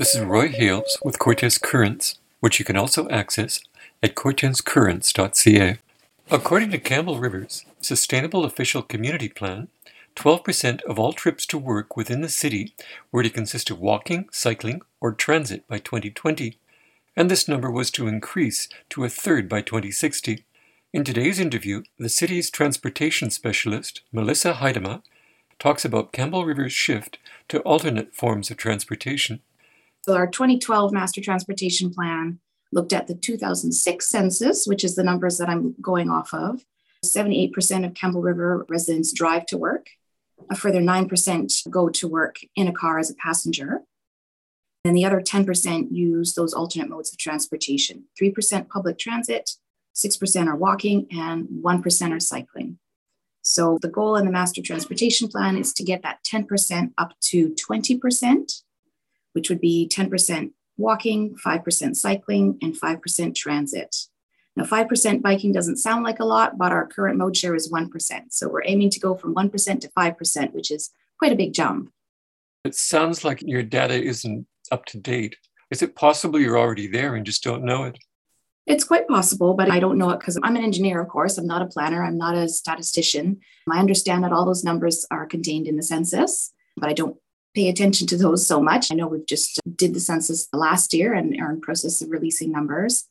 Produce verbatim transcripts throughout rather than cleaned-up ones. This is Roy Hales with Cortes Currents, which you can also access at cortes currents dot c a. According to Campbell River's Sustainable Official Community Plan, twelve percent of all trips to work within the city were to consist of walking, cycling, or transit by twenty twenty, and this number was to increase to a third by twenty sixty. In today's interview, the city's transportation specialist, Melissa Heidema, talks about Campbell River's shift to alternate forms of transportation. So our twenty twelve Master Transportation Plan looked at the two thousand six census, which is the numbers that I'm going off of. seventy-eight percent of Campbell River residents drive to work. A further nine percent go to work in a car as a passenger. And the other ten percent use those alternate modes of transportation. three percent public transit, six percent are walking, and one percent are cycling. So the goal in the Master Transportation Plan is to get that ten percent up to twenty percent, which would be ten percent walking, five percent cycling, and five percent transit. Now, five percent biking doesn't sound like a lot, but our current mode share is one percent. So we're aiming to go from one percent to five percent, which is quite a big jump. It sounds like your data isn't up to date. Is it possible you're already there and just don't know it? It's quite possible, but I don't know it because I'm an engineer, of course. I'm not a planner. I'm not a statistician. I understand that all those numbers are contained in the census, but I don't pay attention to those so much. I know we've just did the census last year and are in process of releasing numbers.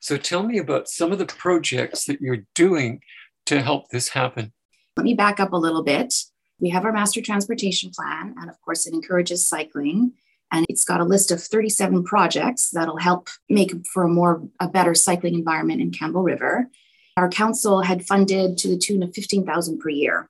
So tell me about some of the projects that you're doing to help this happen. Let me back up a little bit. We have our Master Transportation Plan, and of course it encourages cycling. And it's got a list of thirty-seven projects that'll help make for a more a better cycling environment in Campbell River. Our council had funded to the tune of fifteen thousand dollars per year.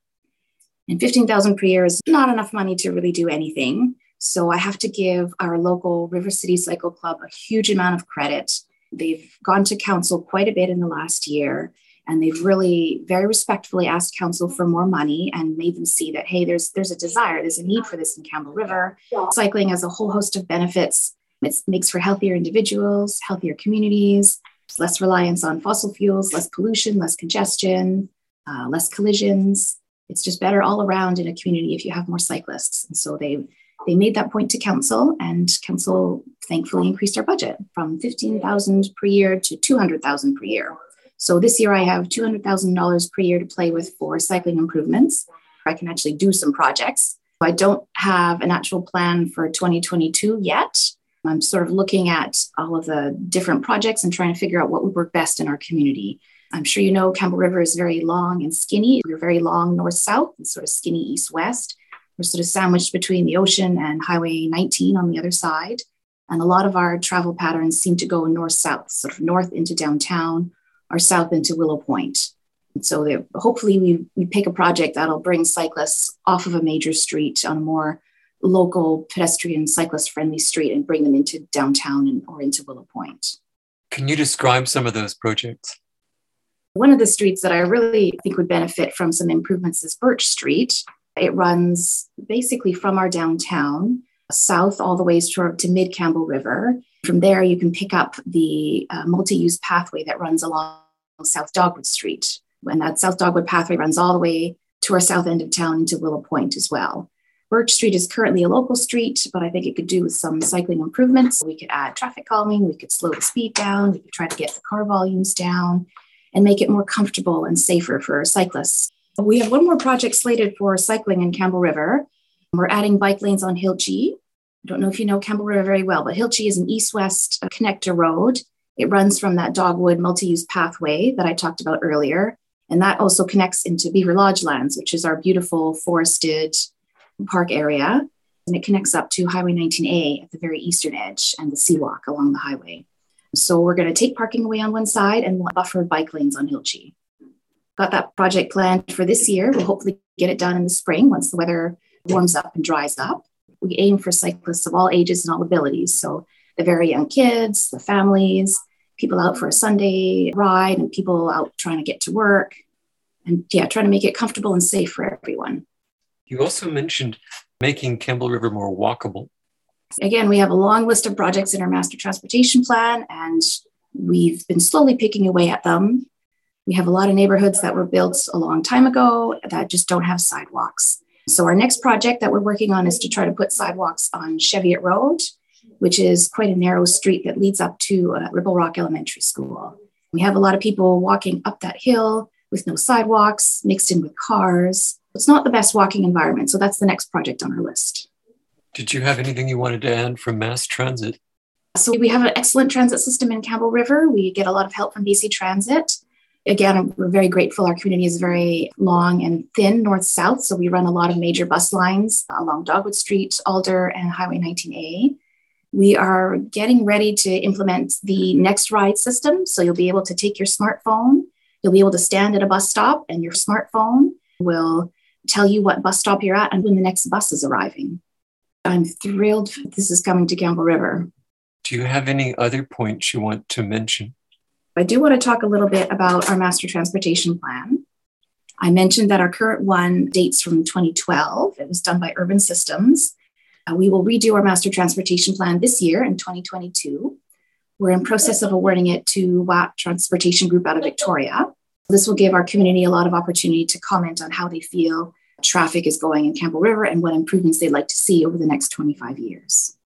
And fifteen thousand dollars per year is not enough money to really do anything. So I have to give our local River City Cycle Club a huge amount of credit. They've gone to council quite a bit in the last year, and they've really very respectfully asked council for more money and made them see that, hey, there's there's a desire, there's a need for this in Campbell River. Cycling has a whole host of benefits. It makes for healthier individuals, healthier communities, less reliance on fossil fuels, less pollution, less congestion, uh, less collisions. It's just better all around in a community if you have more cyclists. And so they they made that point to council, and council thankfully increased our budget from fifteen thousand dollars per year to two hundred thousand dollars per year. So this year I have two hundred thousand dollars per year to play with for cycling improvements. I can actually do some projects. I don't have an actual plan for twenty twenty-two yet. I'm sort of looking at all of the different projects and trying to figure out what would work best in our community. I'm sure you know Campbell River is very long and skinny. We're very long north-south and sort of skinny east-west. We're sort of sandwiched between the ocean and Highway nineteen on the other side. And a lot of our travel patterns seem to go north-south, sort of north into downtown, or south into Willow Point. And so hopefully we, we pick a project that'll bring cyclists off of a major street on a more local pedestrian cyclist-friendly street and bring them into downtown and, or into Willow Point. Can you describe some of those projects? One of the streets that I really think would benefit from some improvements is Birch Street. It runs basically from our downtown south all the way to, to mid-Campbell River. From there, you can pick up the uh, multi-use pathway that runs along South Dogwood Street. And that South Dogwood pathway runs all the way to our south end of town into Willow Point as well. Birch Street is currently a local street, but I think it could do with some cycling improvements. We could add traffic calming, we could slow the speed down, we could try to get the car volumes down and make it more comfortable and safer for cyclists. We have one more project slated for cycling in Campbell River. We're adding bike lanes on Hillchi. I don't know if you know Campbell River very well, but Hillchi is an east-west connector road. It runs from that Dogwood multi-use pathway that I talked about earlier. And that also connects into Beaver Lodge Lands, which is our beautiful forested park area. And it connects up to Highway nineteen A at the very eastern edge and the seawalk along the highway. So we're going to take parking away on one side and we'll buffer bike lanes on Hillchi. Got that project planned for this year. We'll hopefully get it done in the spring once the weather warms up and dries up. We aim for cyclists of all ages and all abilities. So the very young kids, the families, people out for a Sunday ride, and people out trying to get to work. And yeah, trying to make it comfortable and safe for everyone. You also mentioned making Campbell River more walkable. Again, we have a long list of projects in our Master Transportation Plan, and we've been slowly picking away at them. We have a lot of neighborhoods that were built a long time ago that just don't have sidewalks. So our next project that we're working on is to try to put sidewalks on Cheviot Road which is quite a narrow street that leads up to uh, Ripple Rock Elementary School. We have a lot of people walking up that hill with no sidewalks, mixed in with cars. It's not the best walking environment, so that's the next project on our list. Did you have anything you wanted to add from Mass Transit? So we have an excellent transit system in Campbell River. We get a lot of help from B C Transit. Again, we're very grateful. Our community is very long and thin, north-south, so we run a lot of major bus lines along Dogwood Street, Alder, and Highway nineteen A. We are getting ready to implement the Next Ride system, so you'll be able to take your smartphone. You'll be able to stand at a bus stop, and your smartphone will tell you what bus stop you're at and when the next bus is arriving. I'm thrilled this is coming to Campbell River. Do you have any other points you want to mention? I do want to talk a little bit about our master transportation plan. I mentioned that our current one dates from twenty twelve. It was done by Urban Systems. Uh, we will redo our master transportation plan this year in twenty twenty-two. We're in process of awarding it to Watt Transportation Group out of Victoria. This will give our community a lot of opportunity to comment on how they feel traffic is going in Campbell River and what improvements they'd like to see over the next twenty-five years.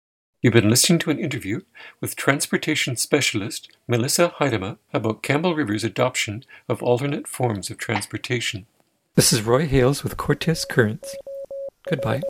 You've been listening to an interview with transportation specialist Melissa Heidema about Campbell River's adoption of alternate forms of transportation. This is Roy Hales with Cortes Currents. Goodbye.